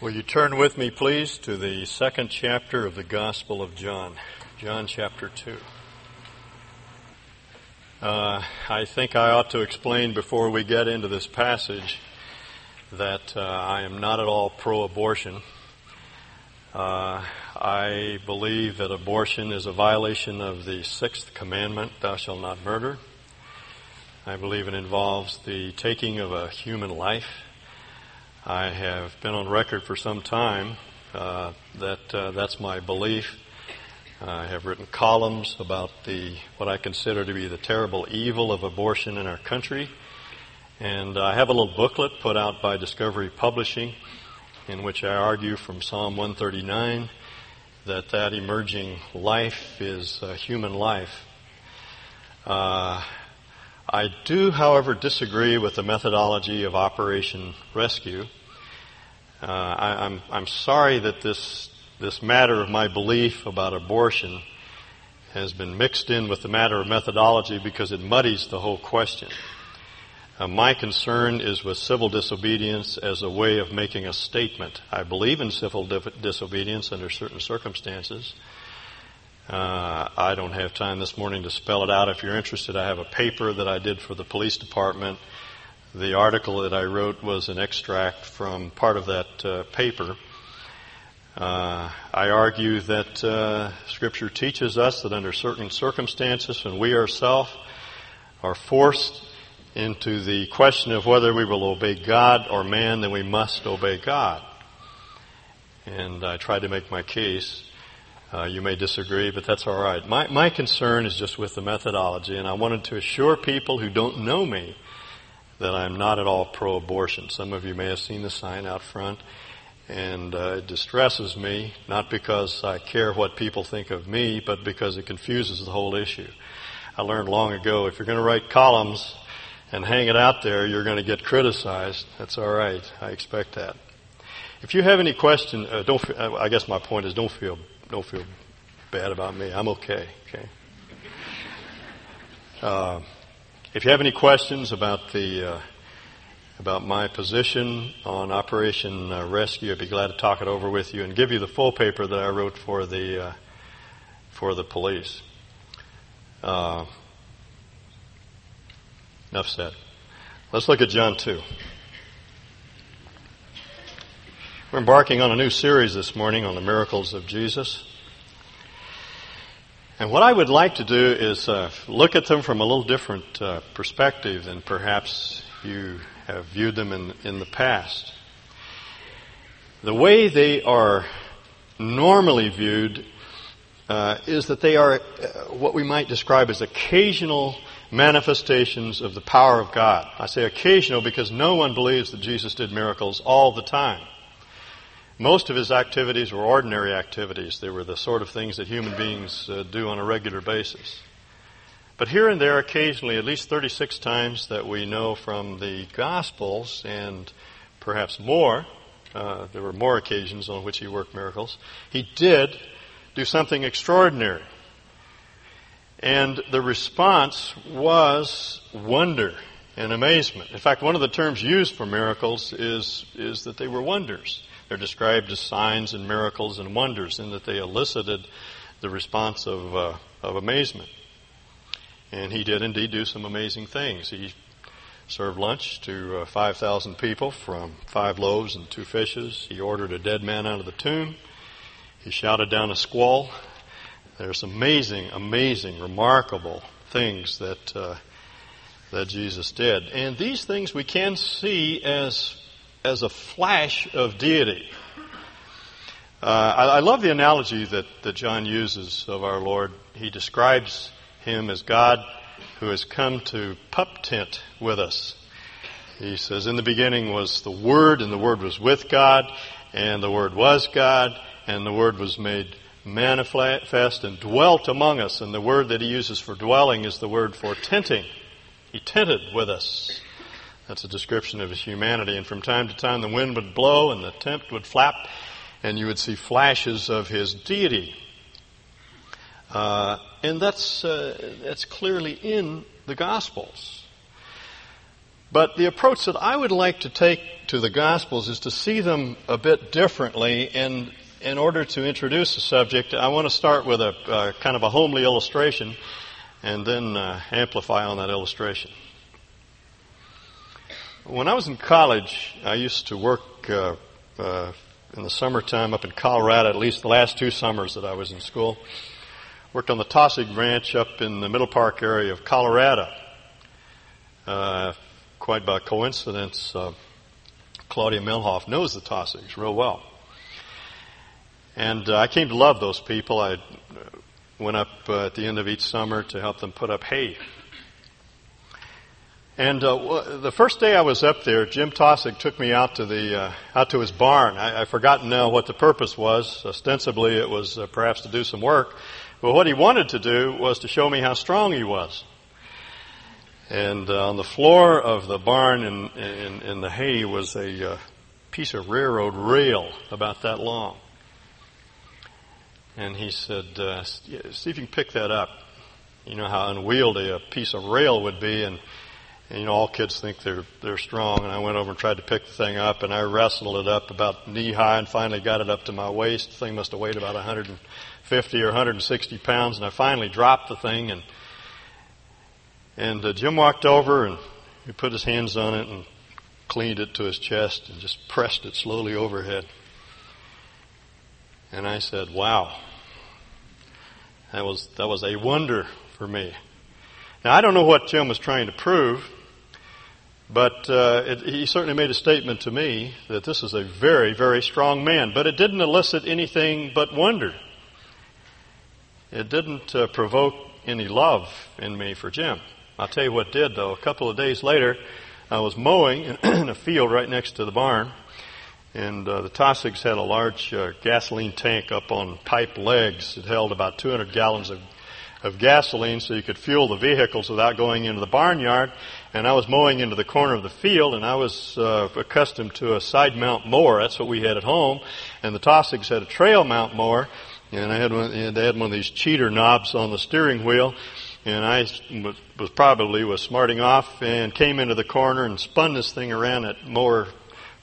Will you turn with me, please, to the second chapter of the Gospel of John, John chapter 2. I think I ought to explain before we get into this passage that I am not at all pro-abortion. I believe that abortion is a violation of the sixth commandment, thou shalt not murder. I believe it involves the taking of a human life. I have been on record for some time that's my belief. I have written columns about what I consider to be the terrible evil of abortion in our country. And I have a little booklet put out by Discovery Publishing in which I argue from Psalm 139 that emerging life is human life. I do, however, disagree with the methodology of Operation Rescue. I'm sorry that this matter of my belief about abortion has been mixed in with the matter of methodology because it muddies the whole question. My concern is with civil disobedience as a way of making a statement. I believe in civil disobedience under certain circumstances. I don't have time this morning to spell it out. If you're interested, I have a paper that I did for the police department. The article that I wrote was an extract from part of that paper. I argue that Scripture teaches us that under certain circumstances, when we ourselves are forced into the question of whether we will obey God or man, then we must obey God. And I tried to make my case. You may disagree, but that's all right. My concern is just with the methodology, and I wanted to assure people who don't know me that I'm not at all pro-abortion. Some of you may have seen the sign out front, and it distresses me, not because I care what people think of me, but because it confuses the whole issue. I learned long ago, if you're going to write columns and hang it out there, you're going to get criticized. That's all right. I expect that. If you have any question, I guess my point is don't feel bad about me. I'm okay. Okay. If you have any questions about about my position on Operation Rescue, I'd be glad to talk it over with you and give you the full paper that I wrote for the police. Enough said. Let's look at John 2. We're embarking on a new series this morning on the miracles of Jesus. And what I would like to do is look at them from a little different perspective than perhaps you have viewed them in the past. The way they are normally viewed is that they are what we might describe as occasional manifestations of the power of God. I say occasional because no one believes that Jesus did miracles all the time. Most of his activities were ordinary activities. They were the sort of things that human beings do on a regular basis. But here and there, occasionally, at least 36 times that we know from the Gospels, and perhaps more, there were more occasions on which he worked miracles, he did do something extraordinary. And the response was wonder and amazement. In fact, one of the terms used for miracles is that they were wonders. They're described as signs and miracles and wonders in that they elicited the response of amazement. And he did indeed do some amazing things. He served lunch to 5,000 people from 5 loaves and 2 fishes. He ordered a dead man out of the tomb. He shouted down a squall. There's amazing, amazing, remarkable things that Jesus did. And these things we can see as a flash of deity. I love the analogy that John uses of our Lord. He describes him as God who has come to pup tent with us. He says, in the beginning was the Word, and the Word was with God, and the Word was God, and the Word was made manifest and dwelt among us. And the word that he uses for dwelling is the word for tenting. He tented with us. That's a description of his humanity. And from time to time, the wind would blow and the tent would flap, and you would see flashes of his deity. And that's clearly in the Gospels. But the approach that I would like to take to the Gospels is to see them a bit differently, and in order to introduce the subject, I want to start with a kind of a homely illustration and then amplify on that illustration. When I was in college, I used to work in the summertime up in Colorado, at least the last two summers that I was in school. Worked on the Taussig Ranch up in the Middle Park area of Colorado. Quite by coincidence, Claudia Milhoff knows the Taussigs real well. And I came to love those people. I went up at the end of each summer to help them put up hay. And the first day I was up there, Jim Taussig took me out to out to his barn. I've forgotten now what the purpose was. Ostensibly, it was perhaps to do some work. But what he wanted to do was to show me how strong he was. And on the floor of the barn in the hay was a piece of railroad rail about that long. And he said, see if you can pick that up. You know how unwieldy a piece of rail would be. And you know, all kids think they're strong. And I went over and tried to pick the thing up. And I wrestled it up about knee high and finally got it up to my waist. The thing must have weighed about 150 or 160 pounds. And I finally dropped the thing. And Jim walked over and he put his hands on it and cleaned it to his chest and just pressed it slowly overhead. And I said, wow, that was a wonder for me. Now, I don't know what Jim was trying to prove, but he certainly made a statement to me that this is a very, very strong man. But it didn't elicit anything but wonder. It didn't provoke any love in me for Jim. I'll tell you what did, though. A couple of days later, I was mowing in a field right next to the barn, and the Taussigs had a large gasoline tank up on pipe legs. It held about 200 gallons of gasoline, so you could fuel the vehicles without going into the barnyard. And I was mowing into the corner of the field, and I was accustomed to a side mount mower. That's what we had at home. And the Taussigs had a trail mount mower, and they had one of these cheater knobs on the steering wheel. And I was probably smarting off and came into the corner and spun this thing around. That mower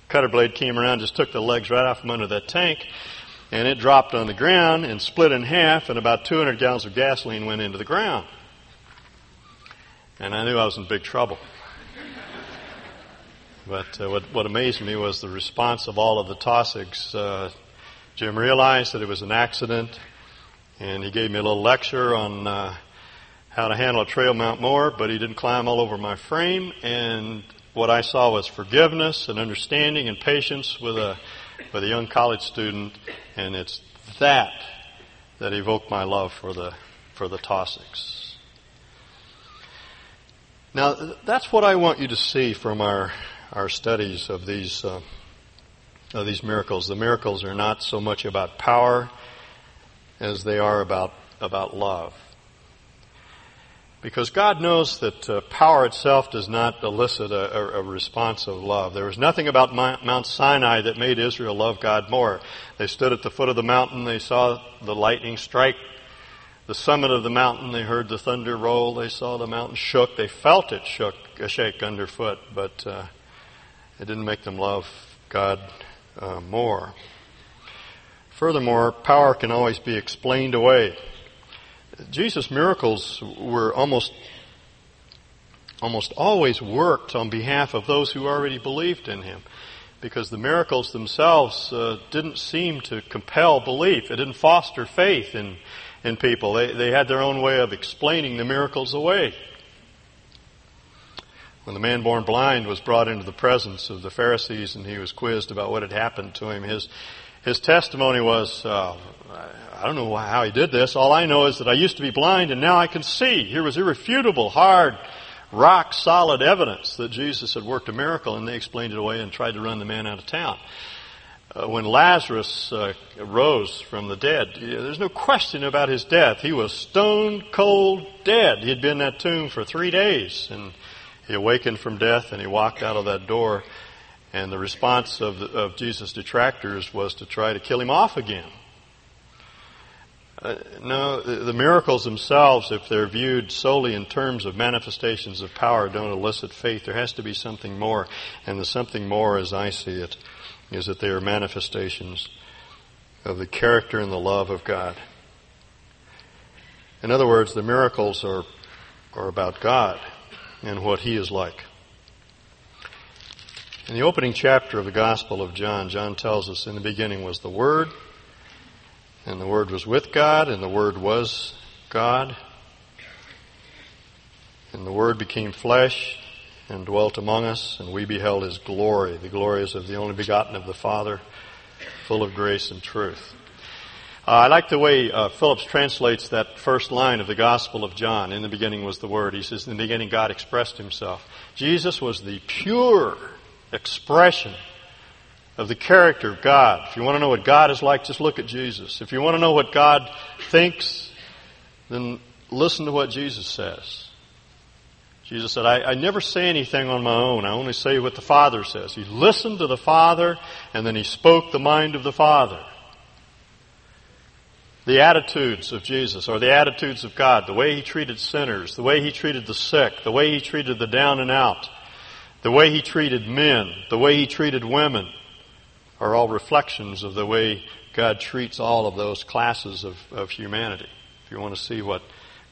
cutter blade came around, just took the legs right off from under that tank, and it dropped on the ground and split in half, and about 200 gallons of gasoline went into the ground. And I knew I was in big trouble. But what amazed me was the response of all of the Taussigs. Jim realized that it was an accident, and he gave me a little lecture on how to handle a trail mount mower, but he didn't climb all over my frame. And what I saw was forgiveness and understanding and patience with a young college student, and it's that evoked my love for the Taussigs. Now, that's what I want you to see from our studies of these miracles. The miracles are not so much about power as they are about love. Because God knows that power itself does not elicit a response of love. There was nothing about Mount Sinai that made Israel love God more. They stood at the foot of the mountain. They saw the lightning strike the summit of the mountain. They heard the thunder roll. They saw the mountain shook. They felt it shake underfoot, but it didn't make them love God more. Furthermore, power can always be explained away. Jesus' miracles were almost always worked on behalf of those who already believed in him, because the miracles themselves didn't seem to compel belief. It didn't foster faith in people. They had their own way of explaining the miracles away. When the man born blind was brought into the presence of the Pharisees and he was quizzed about what had happened to him, his testimony was, I don't know how he did this. All I know is that I used to be blind and now I can see. Here was irrefutable, hard, rock-solid evidence that Jesus had worked a miracle, and they explained it away and tried to run the man out of town. When Lazarus rose from the dead, there's no question about his death. He was stone cold dead. He had been in that tomb for 3 days, and he awakened from death and he walked out of that door. And the response of Jesus' detractors was to try to kill him off again. No, the miracles themselves, if they're viewed solely in terms of manifestations of power, don't elicit faith. There has to be something more. And the something more, as I see it, is that they are manifestations of the character and the love of God. In other words, the miracles are about God and what He is like. In the opening chapter of the Gospel of John, John tells us, in the beginning was the Word, and the Word was with God, and the Word was God. And the Word became flesh and dwelt among us, and we beheld His glory. The glories of the only begotten of the Father, full of grace and truth. I like the way Phillips translates that first line of the Gospel of John. In the beginning was the Word. He says, in the beginning God expressed Himself. Jesus was the pure expression of the character of God. If you want to know what God is like, just look at Jesus. If you want to know what God thinks, then listen to what Jesus says. Jesus said, I never say anything on my own. I only say what the Father says. He listened to the Father, and then He spoke the mind of the Father. The attitudes of Jesus, or the attitudes of God, the way He treated sinners, the way He treated the sick, the way He treated the down and out, the way He treated men, the way He treated women, are all reflections of the way God treats all of those classes of humanity. If you want to see what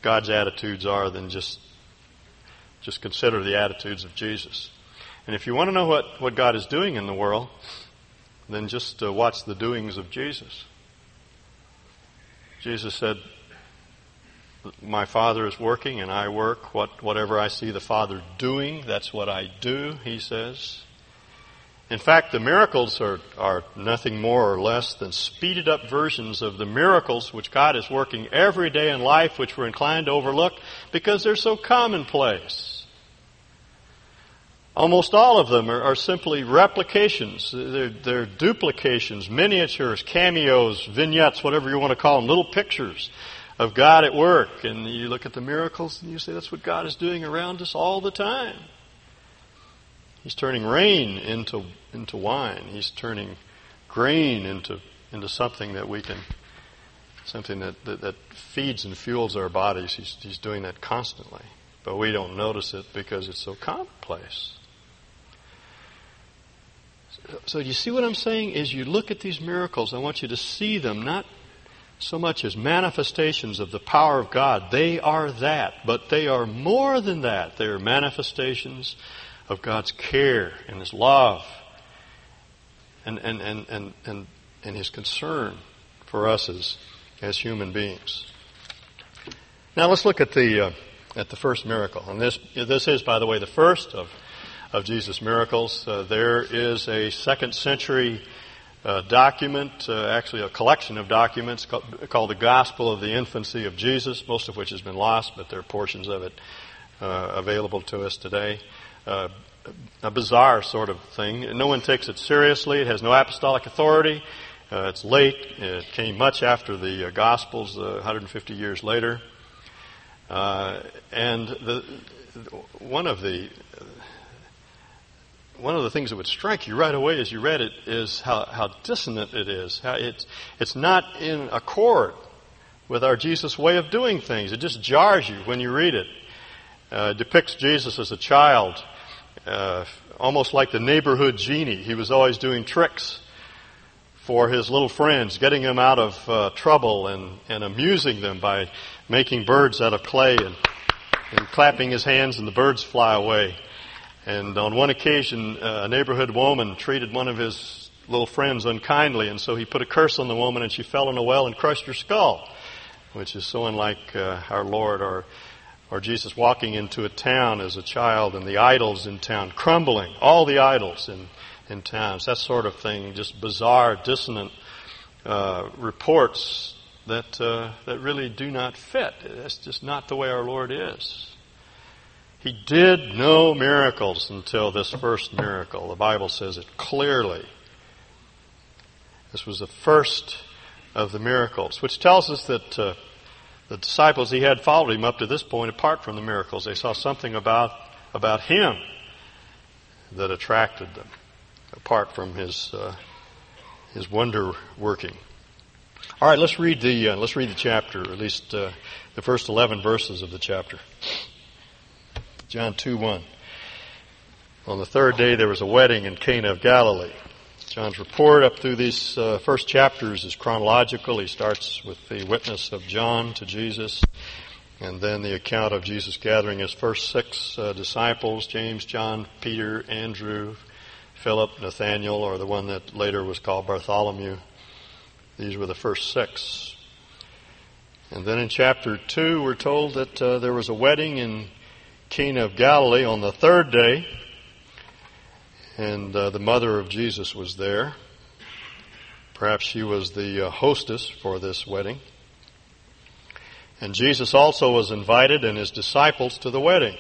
God's attitudes are, then just consider the attitudes of Jesus. And if you want to know what God is doing in the world, then just watch the doings of Jesus. Jesus said, my Father is working and I work. Whatever I see the Father doing, that's what I do, He says. In fact, the miracles are nothing more or less than speeded up versions of the miracles which God is working every day in life, which we're inclined to overlook because they're so commonplace. Almost all of them are simply replications. They're duplications, miniatures, cameos, vignettes, whatever you want to call them, little pictures of God at work. And you look at the miracles and you say, that's what God is doing around us all the time. He's turning rain into wine. He's turning grain into something that we can, something that feeds and fuels our bodies. He's doing that constantly. But we don't notice it because it's so commonplace. So you see what I'm saying? As you look at these miracles, I want you to see them not so much as manifestations of the power of God. They are that, but they are more than that. They are manifestations of God's care and His love and His concern for us as human beings. Now let's look at the first miracle, and this is, by the way, the first of Jesus' miracles. There is a second-century document, actually a collection of documents called the Gospel of the Infancy of Jesus, most of which has been lost, but there are portions of it available to us today. A bizarre sort of thing. No one takes it seriously. It has no apostolic authority. It's late. It came much after the Gospels, 150 years later. And one of the things that would strike you right away as you read it is how dissonant it is. How it's not in accord with our Jesus way of doing things. It just jars you when you read it. Depicts Jesus as a child, almost like the neighborhood genie. He was always doing tricks for his little friends, getting them out of trouble and amusing them by making birds out of clay and clapping his hands and the birds fly away. And on one occasion, a neighborhood woman treated one of his little friends unkindly, and so he put a curse on the woman and she fell in a well and crushed her skull, which is so unlike our Lord or Jesus walking into a town as a child and the idols in town crumbling, all the idols in towns, that sort of thing, just bizarre, dissonant reports that really do not fit. That's just not the way our Lord is. He did no miracles until this first miracle. The Bible says it clearly. This was the first of the miracles, which tells us that the disciples he had followed him up to this point, apart from the miracles. They saw something about him that attracted them, apart from his wonder working. All right, let's read the chapter, or at least the first 11 verses of the chapter. John 2:1. On the third day there was a wedding in Cana of Galilee. John's report up through these first chapters is chronological. He starts with the witness of John to Jesus, and then the account of Jesus gathering his first six disciples, James, John, Peter, Andrew, Philip, Nathanael, or the one that later was called Bartholomew. These were the first six. And then in chapter 2, we're told that there was a wedding in Cana of Galilee on the third day, and the mother of Jesus was there. Perhaps she was the hostess for this wedding. And Jesus also was invited and his disciples to the wedding.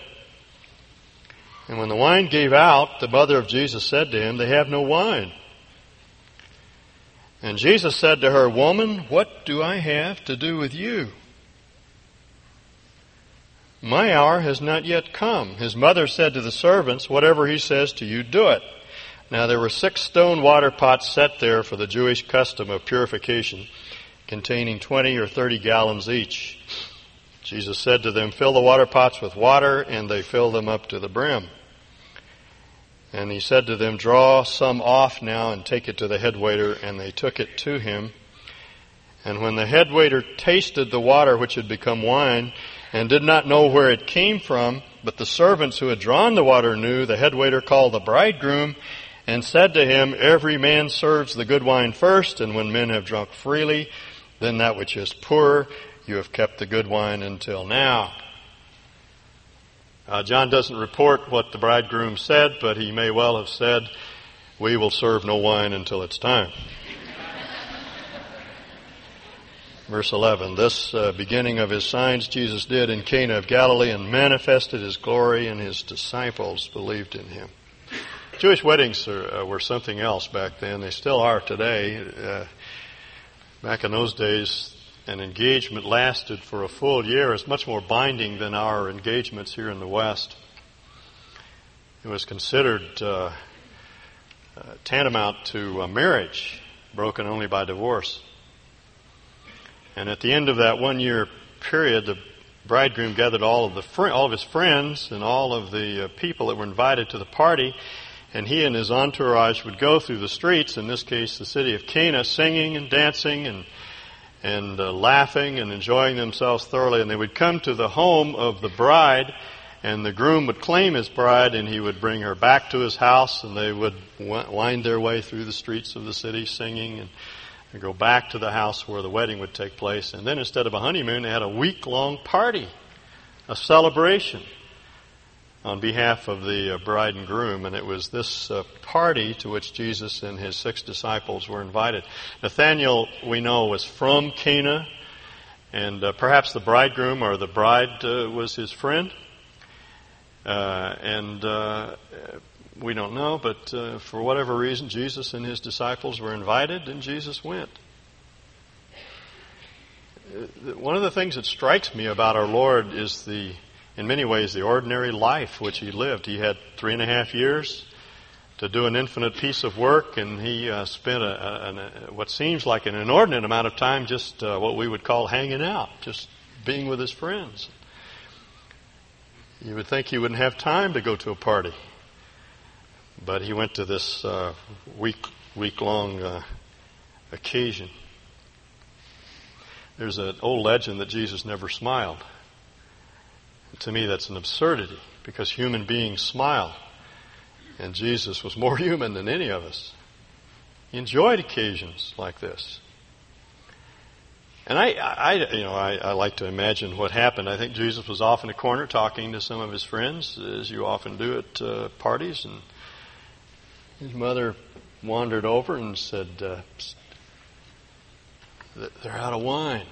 And when the wine gave out, the mother of Jesus said to him, "They have no wine." And Jesus said to her, "Woman, what do I have to do with you? My hour has not yet come." His mother said to the servants, "Whatever he says to you, do it." Now there were 6 stone water pots set there for the Jewish custom of purification, containing 20 or 30 gallons each. Jesus said to them, "Fill the water pots with water," and they filled them up to the brim. And he said to them, "Draw some off now and take it to the head waiter." And they took it to him. And when the head waiter tasted the water which had become wine and did not know where it came from, but the servants who had drawn the water knew, the head waiter called the bridegroom and said to him, "Every man serves the good wine first, and when men have drunk freely, then that which is poor, you have kept the good wine until now." John doesn't report what the bridegroom said, but he may well have said, "We will serve no wine until it's time." Verse 11, this beginning of his signs Jesus did in Cana of Galilee and manifested his glory, and his disciples believed in him. Jewish weddings were something else back then. They still are today. Back in those days, an engagement lasted for a full year. It's much more binding than our engagements here in the West. It was considered tantamount to a marriage, broken only by divorce. And at the end of that one-year period, the bridegroom gathered all of his friends and all of the people that were invited to the party, and he and his entourage would go through the streets, in this case the city of Cana, singing and dancing and laughing and enjoying themselves thoroughly. And they would come to the home of the bride, and the groom would claim his bride, and he would bring her back to his house, and they would wind their way through the streets of the city singing and go back to the house where the wedding would take place. And then instead of a honeymoon, they had a week-long party, a celebration on behalf of the bride and groom. And it was this party to which Jesus and his 6 disciples were invited. Nathanael, we know, was from Cana, and perhaps the bridegroom or the bride was his friend. And we don't know, but for whatever reason, Jesus and his disciples were invited, and Jesus went. One of the things that strikes me about our Lord is in many ways, the ordinary life which he lived. He had 3.5 years to do an infinite piece of work, and he spent what seems like an inordinate amount of time just what we would call hanging out, just being with his friends. You would think he wouldn't have time to go to a party, but he went to this week-long occasion. There's an old legend that Jesus never smiled. To me, that's an absurdity, because human beings smile, and Jesus was more human than any of us. He enjoyed occasions like this. And I like to imagine what happened. I think Jesus was off in a corner talking to some of his friends, as you often do at parties, and his mother wandered over and said, "They're out of wine."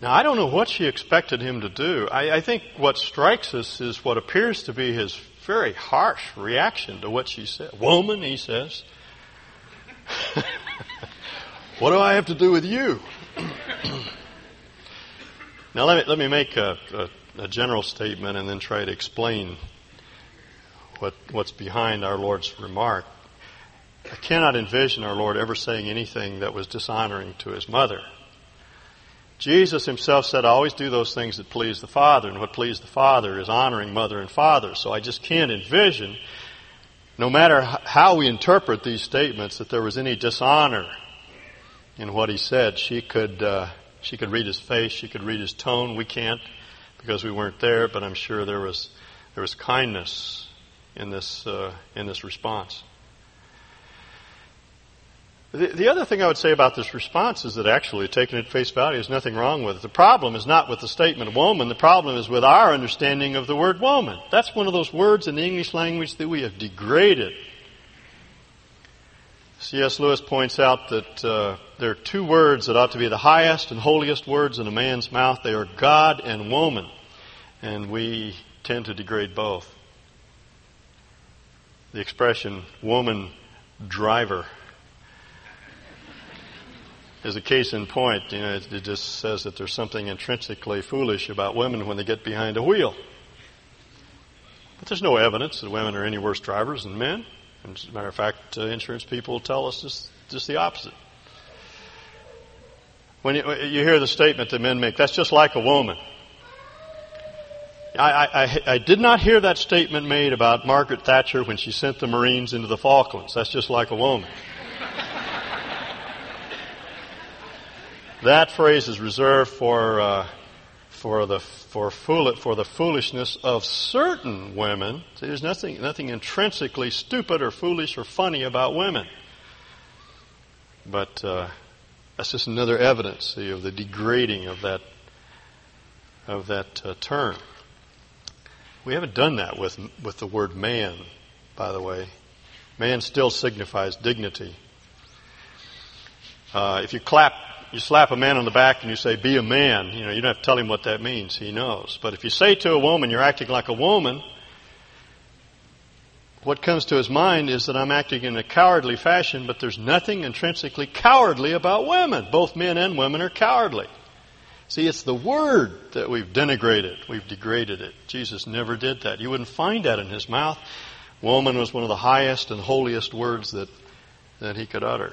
Now, I don't know what she expected him to do. I think what strikes us is what appears to be his very harsh reaction to what she said. "Woman," he says, "what do I have to do with you?" Now, let me make a general statement and then try to explain what's behind our Lord's remark. I cannot envision our Lord ever saying anything that was dishonoring to his mother. Jesus himself said, I always do those things that please the Father, and what pleased the Father is honoring mother and father. So I just can't envision, no matter how we interpret these statements, that there was any dishonor in what he said. She could read his face, she could read his tone. We can't because we weren't there, but I'm sure there was kindness in this response. The other thing I would say about this response is that actually, taken at face value, there's nothing wrong with it. The problem is not with the statement woman. The problem is with our understanding of the word woman. That's one of those words in the English language that we have degraded. C.S. Lewis points out that there are two words that ought to be the highest and holiest words in a man's mouth. They are God and woman. And we tend to degrade both. The expression, woman driver, is a case in point. You know, it just says that there's something intrinsically foolish about women when they get behind a wheel. But there's no evidence that women are any worse drivers than men. And as a matter of fact, insurance people tell us just the opposite. When you hear the statement that men make, that's just like a woman. I did not hear that statement made about Margaret Thatcher when she sent the Marines into the Falklands. That's just like a woman. That phrase is reserved for the foolishness of certain women. See, there's nothing intrinsically stupid or foolish or funny about women, but that's just another evidence, see, of the degrading of that term. We haven't done that with the word man, by the way. Man still signifies dignity. If you slap a man on the back and you say, be a man, you don't have to tell him what that means. He knows. But if you say to a woman, you're acting like a woman, what comes to his mind is that I'm acting in a cowardly fashion, but there's nothing intrinsically cowardly about women. Both men and women are cowardly. See, it's the word that we've denigrated. We've degraded it. Jesus never did that. You wouldn't find that in his mouth. Woman was one of the highest and holiest words that he could utter.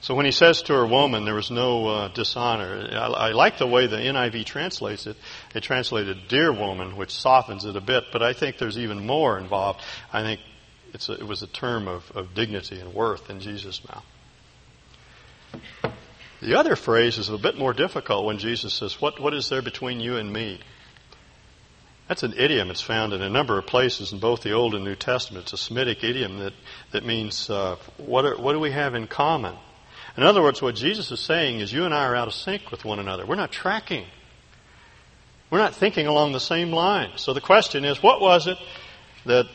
So when he says to her, woman, there was no dishonor. I like the way the NIV translates it. It translated dear woman, which softens it a bit, but I think there's even more involved. I think it was a term of dignity and worth in Jesus' mouth. The other phrase is a bit more difficult when Jesus says, what is there between you and me? That's an idiom. It's found in a number of places in both the Old and New Testament. It's a Semitic idiom that means what do we have in common? In other words, what Jesus is saying is you and I are out of sync with one another. We're not tracking. We're not thinking along the same line. So the question is, what was it that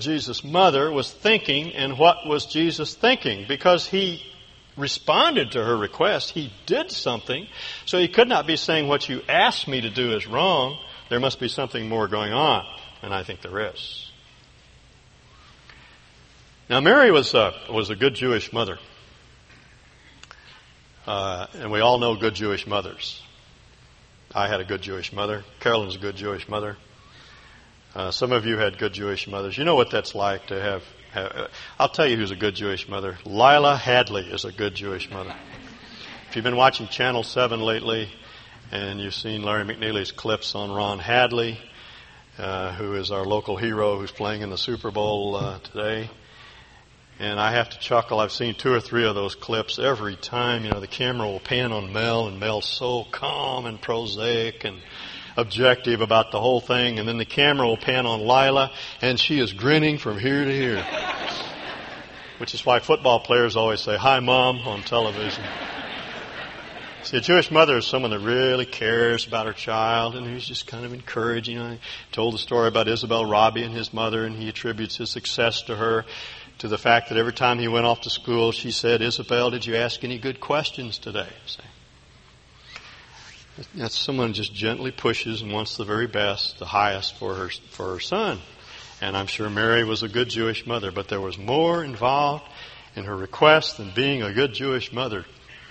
Jesus' mother was thinking, and what was Jesus thinking? Because he responded to her request. He did something. So he could not be saying what you asked me to do is wrong. There must be something more going on, and I think there is. Now, Mary was a good Jewish mother. And we all know good Jewish mothers. I had a good Jewish mother. Carolyn's a good Jewish mother. Some of you had good Jewish mothers. You know what that's like to have I'll tell you who's a good Jewish mother. Lila Hadley is a good Jewish mother. If you've been watching Channel 7 lately and you've seen Larry McNeely's clips on Ron Hadley, who is our local hero who's playing in the Super Bowl today, and I have to chuckle. I've seen two or three of those clips every time. The camera will pan on Mel, and Mel's so calm and prosaic and objective about the whole thing. And then the camera will pan on Lila, and she is grinning from ear to ear, which is why football players always say, hi, Mom, on television. See, a Jewish mother is someone that really cares about her child and who's just kind of encouraging. I told the story about Isabel Robbie and his mother, and he attributes his success to her, to the fact that every time he went off to school, she said, Isabel, did you ask any good questions today? See? That's someone just gently pushes and wants the very best, the highest for her son. And I'm sure Mary was a good Jewish mother, but there was more involved in her request than being a good Jewish mother.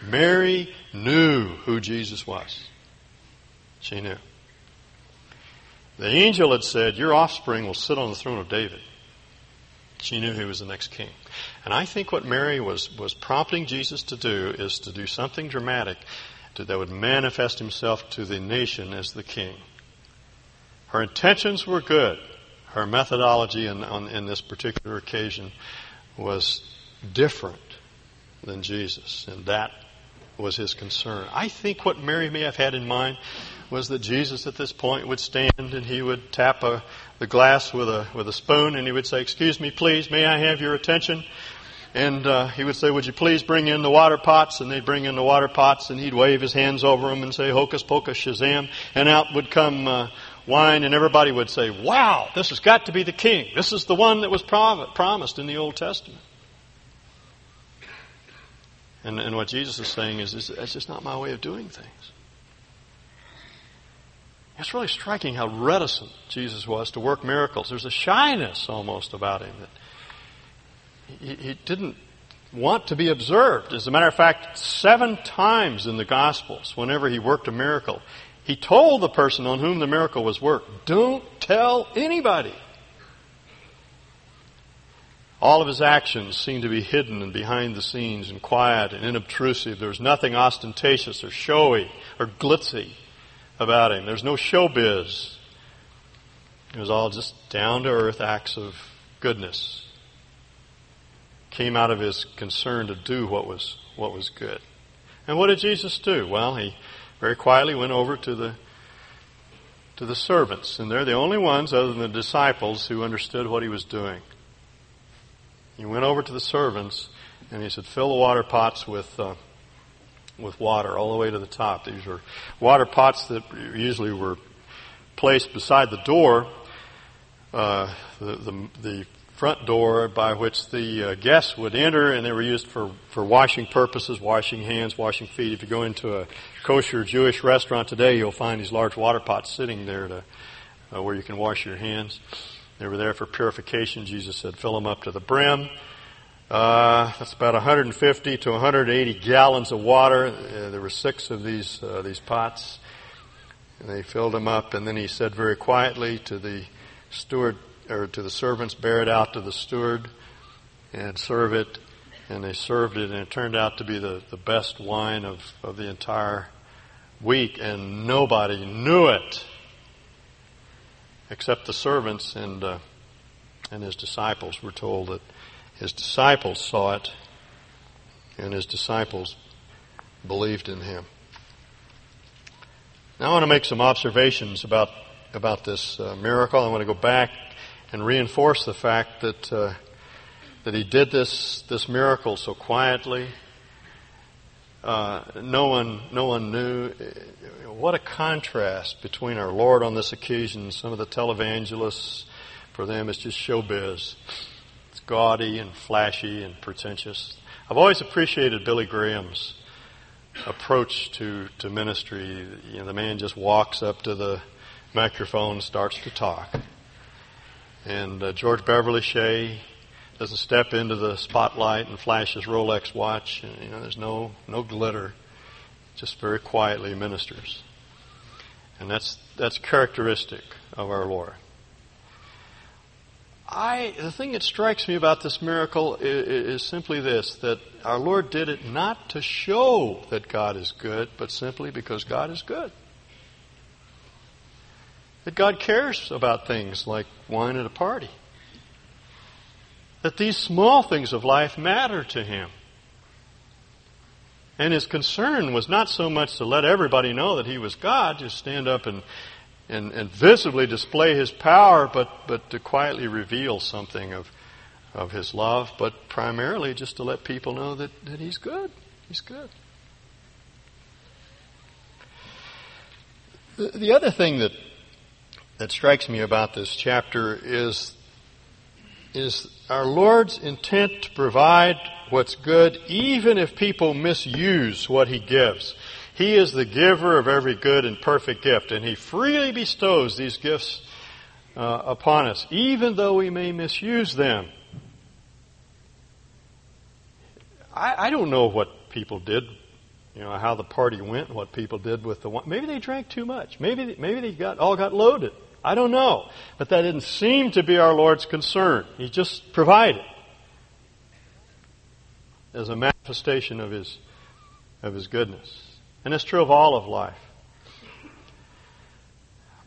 Mary knew who Jesus was. She knew. The angel had said, your offspring will sit on the throne of David. She knew he was the next king. And I think what Mary was prompting Jesus to do is to do something dramatic that would manifest himself to the nation as the king. Her intentions were good. Her methodology in this particular occasion was different than Jesus, and that was his concern. I think what Mary may have had in mind was that Jesus at this point would stand and he would tap the glass with a spoon, and he would say, "Excuse me, please, may I have your attention?" And he would say, "Would you please bring in the water pots?" And they'd bring in the water pots, and he'd wave his hands over them and say, "Hocus pocus shazam," and out would come wine, and everybody would say, "Wow, this has got to be the king. This is the one that was promised in the Old Testament." And what Jesus is saying is, that's just not my way of doing things. It's really striking how reticent Jesus was to work miracles. There's a shyness almost about him that he didn't want to be observed. As a matter of fact, 7 times in the Gospels, whenever he worked a miracle, he told the person on whom the miracle was worked, "Don't tell anybody." All of his actions seemed to be hidden and behind the scenes and quiet and inobtrusive. There was nothing ostentatious or showy or glitzy about him. There's no showbiz. It was all just down-to-earth acts of goodness. Came out of his concern to do what was good. And what did Jesus do? Well, he very quietly went over to the servants, and they're the only ones other than the disciples who understood what he was doing. He went over to the servants and he said, "Fill the water pots with water all the way to the top." These were water pots that usually were placed beside the door, the front door by which the guests would enter, and they were used for washing purposes, washing hands, washing feet. If you go into a kosher Jewish restaurant today, you'll find these large water pots sitting there where you can wash your hands. They were there for purification. Jesus said, "Fill them up to the brim." That's about 150 to 180 gallons of water. There were 6 of these pots, and they filled them up. And then he said very quietly to the steward, or to the servants, "Bear it out to the steward and serve it." And they served it, and it turned out to be the best wine of the entire week, and nobody knew it except the servants, and his disciples. Were told that his disciples saw it, and his disciples believed in him. Now I want to make some observations about this miracle. I want to go back and reinforce the fact that he did this miracle so quietly. No one knew. What a contrast between our Lord on this occasion and some of the televangelists. For them, it's just showbiz. It's gaudy and flashy and pretentious. I've always appreciated Billy Graham's approach to ministry. You know, the man just walks up to the microphone and starts to talk. And George Beverly Shea doesn't step into the spotlight and flash his Rolex watch. And, there's no glitter. Just very quietly ministers. And that's characteristic of our Lord. The thing that strikes me about this miracle is simply this, that our Lord did it not to show that God is good, but simply because God is good. That God cares about things like wine at a party. That these small things of life matter to him. And his concern was not so much to let everybody know that he was God, just stand up and visibly display his power, but to quietly reveal something of his love, but primarily just to let people know that he's good. He's good. The other thing that strikes me about this chapter is our Lord's intent to provide what's good, even if people misuse what he gives. He is the giver of every good and perfect gift, and he freely bestows these gifts upon us, even though we may misuse them. I don't know what people did. How the party went, what people did with the wine. Maybe they drank too much. Maybe they got loaded. I don't know. But that didn't seem to be our Lord's concern. He just provided as a manifestation of His goodness. And it's true of all of life.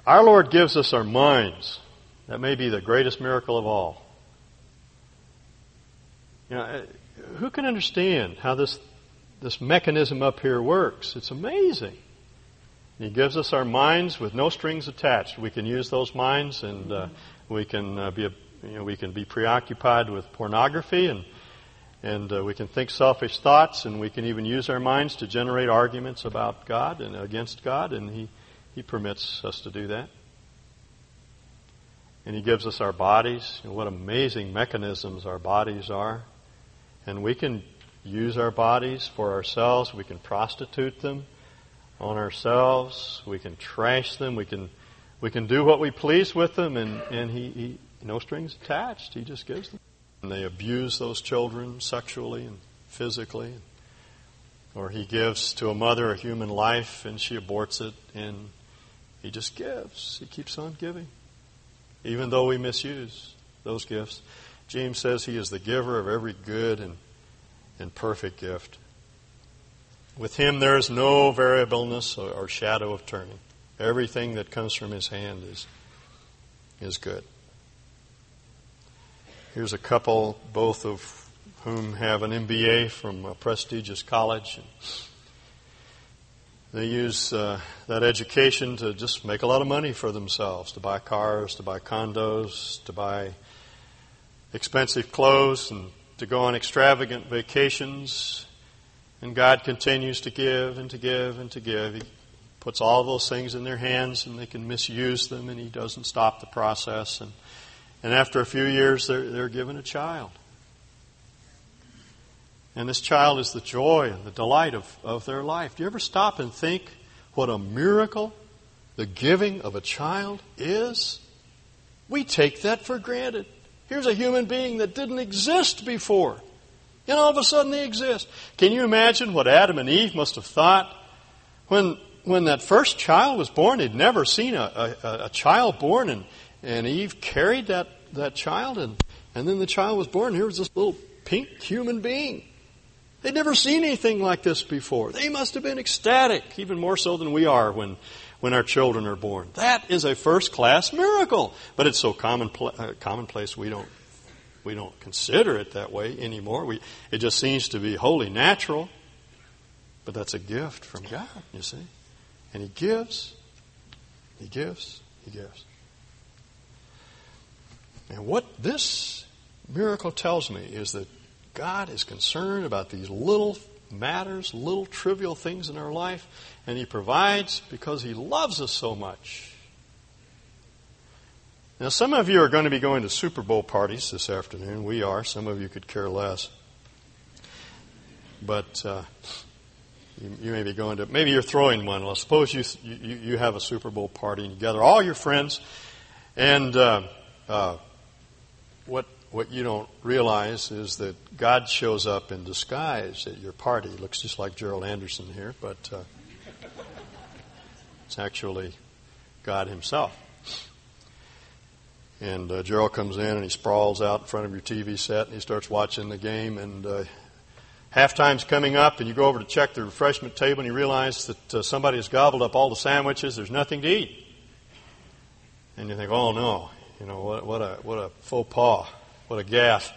Our Lord gives us our minds. That may be the greatest miracle of all. You know, who can understand how this mechanism up here works? It's amazing. He gives us our minds with no strings attached. We can use those minds, and we can be preoccupied with pornography, and we can think selfish thoughts, and we can even use our minds to generate arguments about God and against God, and He permits us to do that. And He gives us our bodies. And what amazing mechanisms our bodies are. And we can use our bodies for ourselves. We can prostitute them on ourselves. We can trash them. We can do what we please with them. And he no strings attached. He just gives them. And they abuse those children sexually and physically. Or He gives to a mother a human life and she aborts it. And He just gives. He keeps on giving. Even though we misuse those gifts. James says He is the giver of every good and perfect gift. With Him there is no variableness or shadow of turning. Everything that comes from His hand is good. Here's a couple, both of whom have an MBA from a prestigious college. They use that education to just make a lot of money for themselves, to buy cars, to buy condos, to buy expensive clothes, and to go on extravagant vacations. And God continues to give and to give and to give. He puts all those things in their hands, and they can misuse them, and He doesn't stop the process. And after a few years, they're given a child. And this child is the joy and the delight of their life. Do you ever stop and think what a miracle the giving of a child is? We take that for granted. Here's a human being that didn't exist before. And all of a sudden they exist. Can you imagine what Adam and Eve must have thought? When that first child was born, they'd never seen a child born. And Eve carried that child. And then the child was born. Here was this little pink human being. They'd never seen anything like this before. They must have been ecstatic, even more so than we are when our children are born. That is a first-class miracle. But it's so commonplace we don't consider it that way anymore. It just seems to be wholly natural. But that's a gift from God, you see. And He gives, He gives, He gives. And what this miracle tells me is that God is concerned about these little matters, little trivial things in our life, and He provides because He loves us so much. Now, some of you are going to be going to Super Bowl parties this afternoon. We are. Some of you could care less. But you may be going to, maybe you're throwing one. Well, suppose you have a Super Bowl party and you gather all your friends, and what you don't realize is that God shows up in disguise at your party. It looks just like Gerald Anderson here, but it's actually God Himself. And Gerald comes in and he sprawls out in front of your TV set and he starts watching the game. And halftime's coming up and you go over to check the refreshment table and you realize that somebody has gobbled up all the sandwiches. There's nothing to eat. And you think, oh no, you know, what a faux pas. What a gaffe.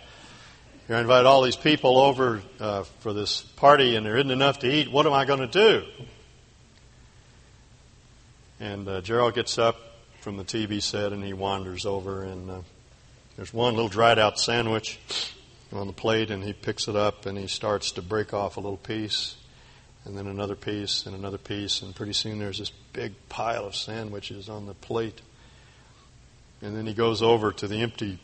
You invite all these people over for this party and there isn't enough to eat. What am I going to do? And Gerald gets up from the TV set and he wanders over and there's one little dried out sandwich on the plate and he picks it up and he starts to break off a little piece and then another piece and another piece, and pretty soon there's this big pile of sandwiches on the plate. And then he goes over to the empty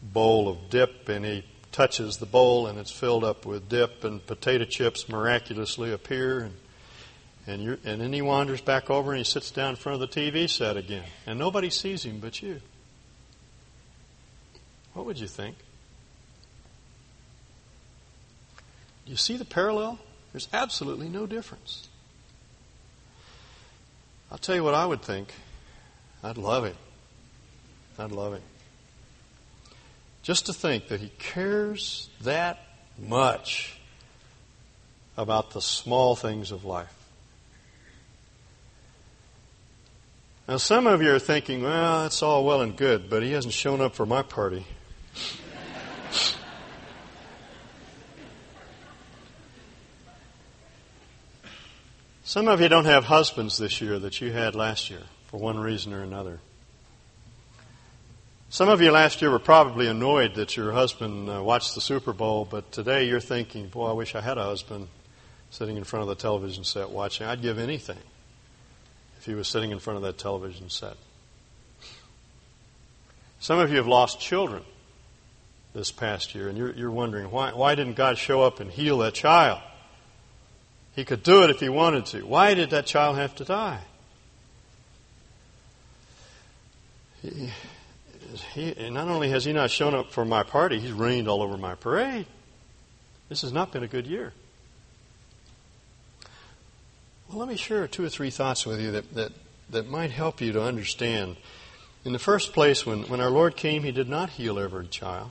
bowl of dip and he touches the bowl and it's filled up with dip, and potato chips miraculously appear, and then he wanders back over and he sits down in front of the TV set again, and nobody sees him but you. What would you think? Do you see the parallel? There's absolutely no difference. I'll tell you what I would think. I'd love it. I'd love it. Just to think that he cares that much about the small things of life. Now, some of you are thinking, well, that's all well and good, but he hasn't shown up for my party. Some of you don't have husbands this year that you had last year for one reason or another. Some of you last year were probably annoyed that your husband watched the Super Bowl, but today you're thinking, boy, I wish I had a husband sitting in front of the television set watching. I'd give anything if he was sitting in front of that television set. Some of you have lost children this past year, and you're wondering, why didn't God show up and heal that child? He could do it if he wanted to. Why did that child have to die? He not only has he not shown up for my party, he's rained all over my parade. This has not been a good year. Well, let me share two or three thoughts with you that might help you to understand. In the first place, when our Lord came, he did not heal every child.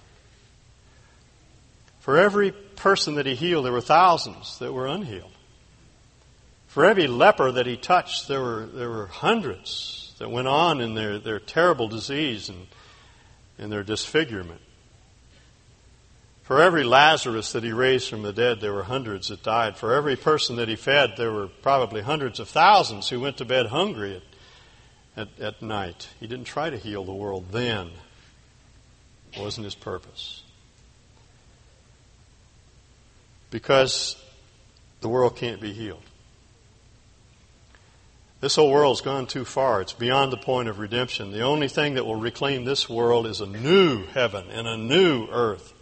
For every person that he healed, there were thousands that were unhealed. For every leper that he touched, there were hundreds that went on in their terrible disease and their disfigurement. For every Lazarus that he raised from the dead, there were hundreds that died. For every person that he fed, there were probably hundreds of thousands who went to bed hungry at night. He didn't try to heal the world then. It wasn't his purpose. Because the world can't be healed. This whole world's gone too far. It's beyond the point of redemption. The only thing that will reclaim this world is a new heaven and a new earth.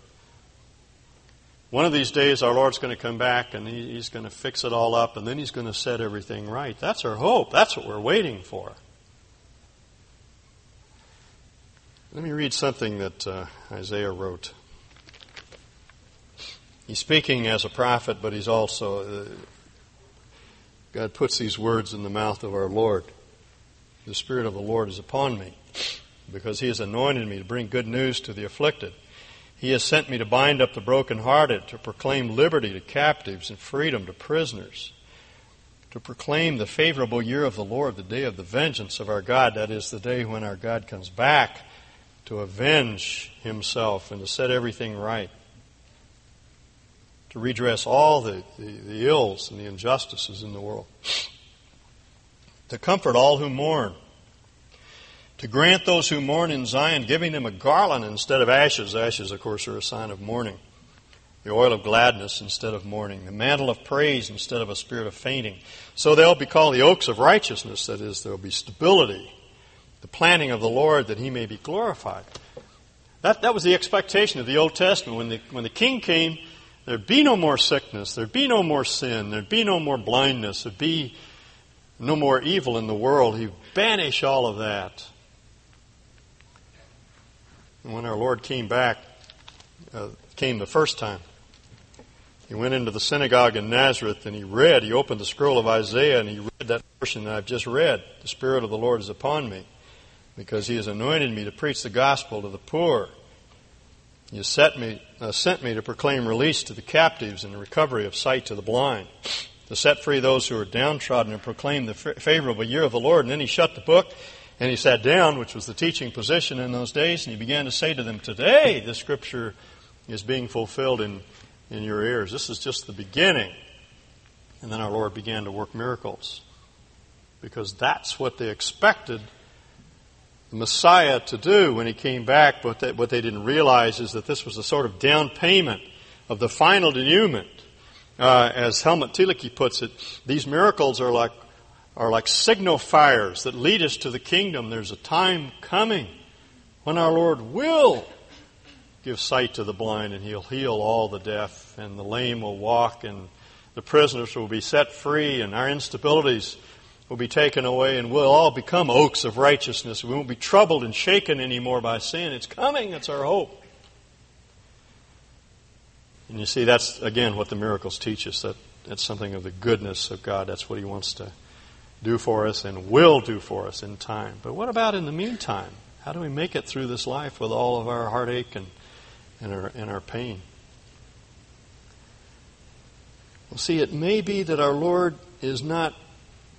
One of these days our Lord's going to come back and he's going to fix it all up and then he's going to set everything right. That's our hope. That's what we're waiting for. Let me read something that Isaiah wrote. He's speaking as a prophet, but he's also... God puts these words in the mouth of our Lord. The Spirit of the Lord is upon me because he has anointed me to bring good news to the afflicted. He has sent me to bind up the brokenhearted, to proclaim liberty to captives and freedom to prisoners, to proclaim the favorable year of the Lord, the day of the vengeance of our God, that is the day when our God comes back to avenge himself and to set everything right, to redress all the ills and the injustices in the world, to comfort all who mourn, to grant those who mourn in Zion, giving them a garland instead of ashes. Ashes, of course, are a sign of mourning. The oil of gladness instead of mourning. The mantle of praise instead of a spirit of fainting. So they'll be called the oaks of righteousness. That is, there'll be stability. The planting of the Lord that he may be glorified. That was the expectation of the Old Testament. When the king came, there'd be no more sickness. There'd be no more sin. There'd be no more blindness. There'd be no more evil in the world. He'd banish all of that. And when our Lord came back, came the first time, he went into the synagogue in Nazareth and he opened the scroll of Isaiah and he read that portion that I've just read. The Spirit of the Lord is upon me because he has anointed me to preach the gospel to the poor. He has sent me to proclaim release to the captives and the recovery of sight to the blind, to set free those who are downtrodden and proclaim the favorable year of the Lord. And then he shut the book. And he sat down, which was the teaching position in those days, and he began to say to them, today the Scripture is being fulfilled in your ears. This is just the beginning. And then our Lord began to work miracles because that's what they expected the Messiah to do when he came back. But what they didn't realize is that this was a sort of down payment of the final denouement. As Helmut Thielicke puts it, these miracles are like signal fires that lead us to the kingdom. There's a time coming when our Lord will give sight to the blind and he'll heal all the deaf and the lame will walk and the prisoners will be set free and our instabilities will be taken away and we'll all become oaks of righteousness. We won't be troubled and shaken anymore by sin. It's coming. It's our hope. And you see, that's, again, what the miracles teach us. That's something of the goodness of God. That's what he wants to do for us and will do for us in time. But what about in the meantime? How do we make it through this life with all of our heartache and our pain? Well, see, it may be that our Lord is not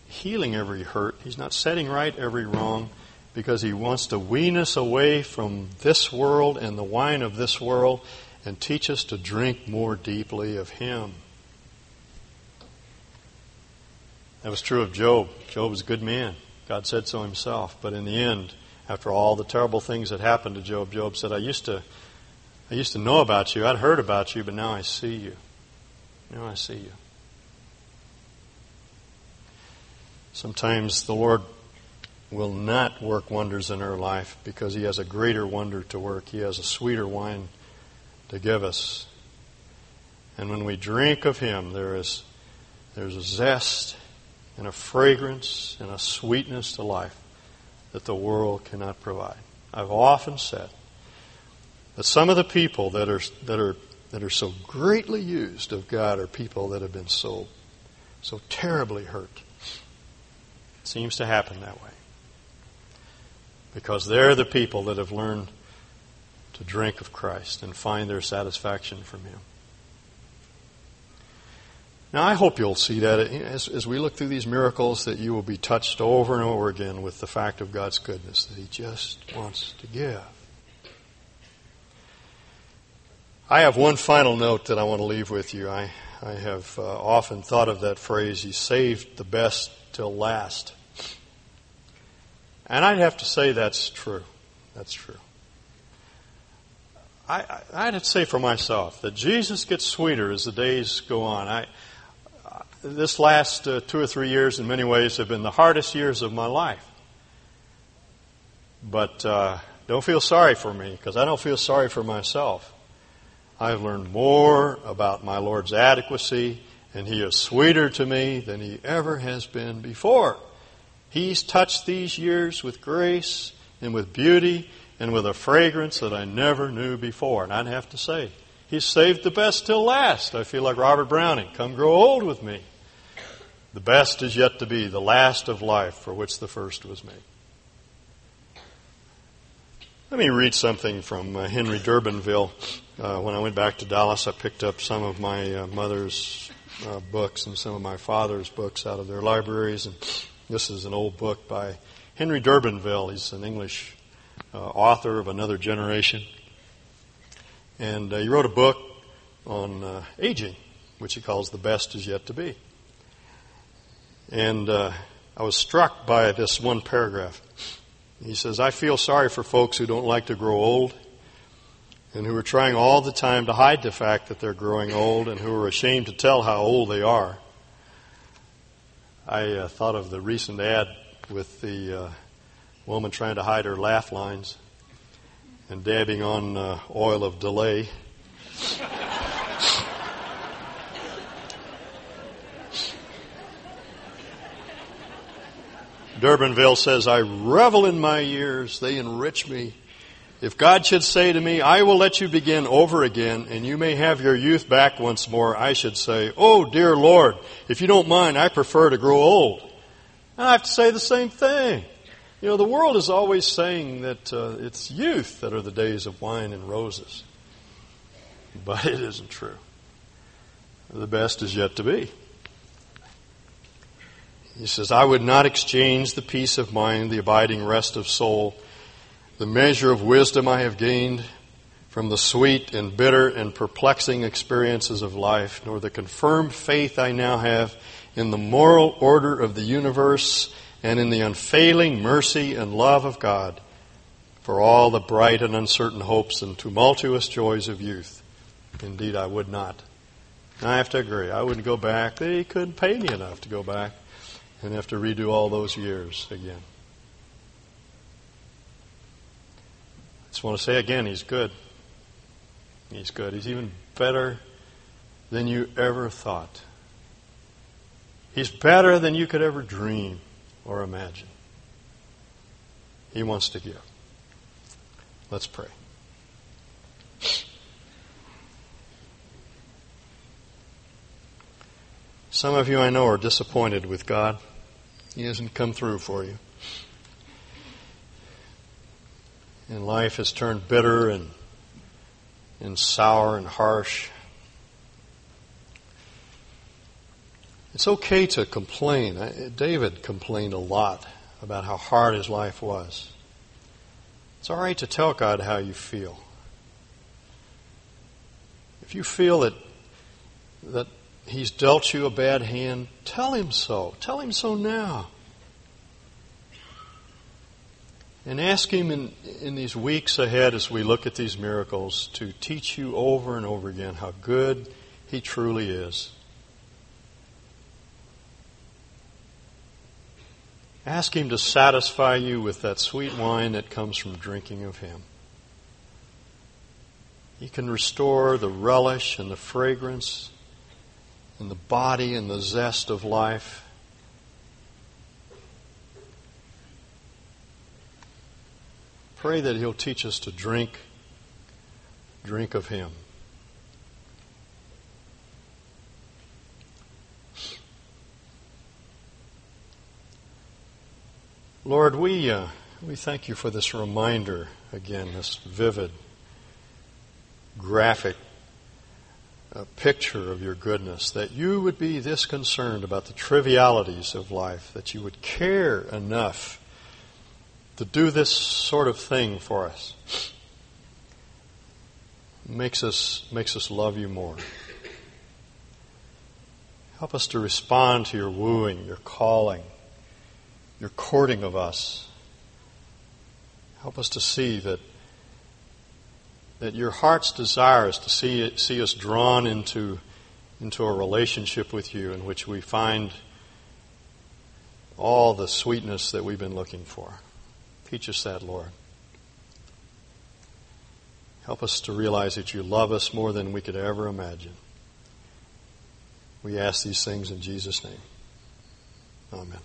healing every hurt. He's not setting right every wrong because He wants to wean us away from this world and the wine of this world and teach us to drink more deeply of Him. That was true of Job. Job was a good man. God said so Himself. But in the end, after all the terrible things that happened to Job, Job said, I used to know about you. I'd heard about you, but now I see you. Now I see you. Sometimes the Lord will not work wonders in our life because He has a greater wonder to work. He has a sweeter wine to give us. And when we drink of Him, there's a zest and a fragrance and a sweetness to life that the world cannot provide. I've often said that some of the people that are so greatly used of God are people that have been so terribly hurt. It seems to happen that way. Because they're the people that have learned to drink of Christ and find their satisfaction from Him. Now, I hope you'll see that as we look through these miracles, that you will be touched over and over again with the fact of God's goodness, that He just wants to give. I have one final note that I want to leave with you. I have often thought of that phrase, He saved the best till last. And I'd have to say that's true. That's true. I'd have to say for myself that Jesus gets sweeter as the days go on. This last 2 or 3 years in many ways have been the hardest years of my life. But don't feel sorry for me, because I don't feel sorry for myself. I've learned more about my Lord's adequacy, and He is sweeter to me than He ever has been before. He's touched these years with grace and with beauty and with a fragrance that I never knew before. And I'd have to say, He's saved the best till last. I feel like Robert Browning, come grow old with me. The best is yet to be, the last of life for which the first was made. Let me read something from Henry Durbanville. When I went back to Dallas, I picked up some of my mother's books and some of my father's books out of their libraries. And this is an old book by Henry Durbanville. He's an English author of another generation. And he wrote a book on aging, which he calls The Best Is Yet to Be. And I was struck by this one paragraph. He says, I feel sorry for folks who don't like to grow old, and who are trying all the time to hide the fact that they're growing old and who are ashamed to tell how old they are. I thought of the recent ad with the woman trying to hide her laugh lines and dabbing on oil of delay. Durbanville says, I revel in my years, they enrich me. If God should say to me, I will let you begin over again, and you may have your youth back once more, I should say, oh, dear Lord, if you don't mind, I prefer to grow old. And I have to say the same thing. You know, the world is always saying that it's youth that are the days of wine and roses. But it isn't true. The best is yet to be. He says, I would not exchange the peace of mind, the abiding rest of soul, the measure of wisdom I have gained from the sweet and bitter and perplexing experiences of life, nor the confirmed faith I now have in the moral order of the universe and in the unfailing mercy and love of God for all the bright and uncertain hopes and tumultuous joys of youth. Indeed, I would not. And I have to agree. I wouldn't go back. They couldn't pay me enough to go back and have to redo all those years again. I just want to say again, He's good. He's good. He's even better than you ever thought. He's better than you could ever dream or imagine. He wants to give. Let's pray. Some of you I know are disappointed with God. He hasn't come through for you. and life has turned bitter and sour and harsh. It's okay to complain. David complained a lot about how hard his life was. It's all right to tell God how you feel. If you feel that He's dealt you a bad hand, tell Him so. Tell Him so now. And ask Him in these weeks ahead as we look at these miracles to teach you over and over again how good He truly is. Ask Him to satisfy you with that sweet wine that comes from drinking of Him. He can restore the relish and the fragrance and the body and the zest of life. Pray that He'll teach us to drink of Him. Lord, we thank You for this reminder, again, this vivid, graphic picture of Your goodness, that You would be this concerned about the trivialities of life, that You would care enough to do this sort of thing for us. Makes us love You more. Help us to respond to Your wooing, Your calling, Your courting of us. Help us to see that Your heart's desire is to see us drawn into a relationship with You in which we find all the sweetness that we've been looking for. Teach us that, Lord. Help us to realize that You love us more than we could ever imagine. We ask these things in Jesus' name. Amen.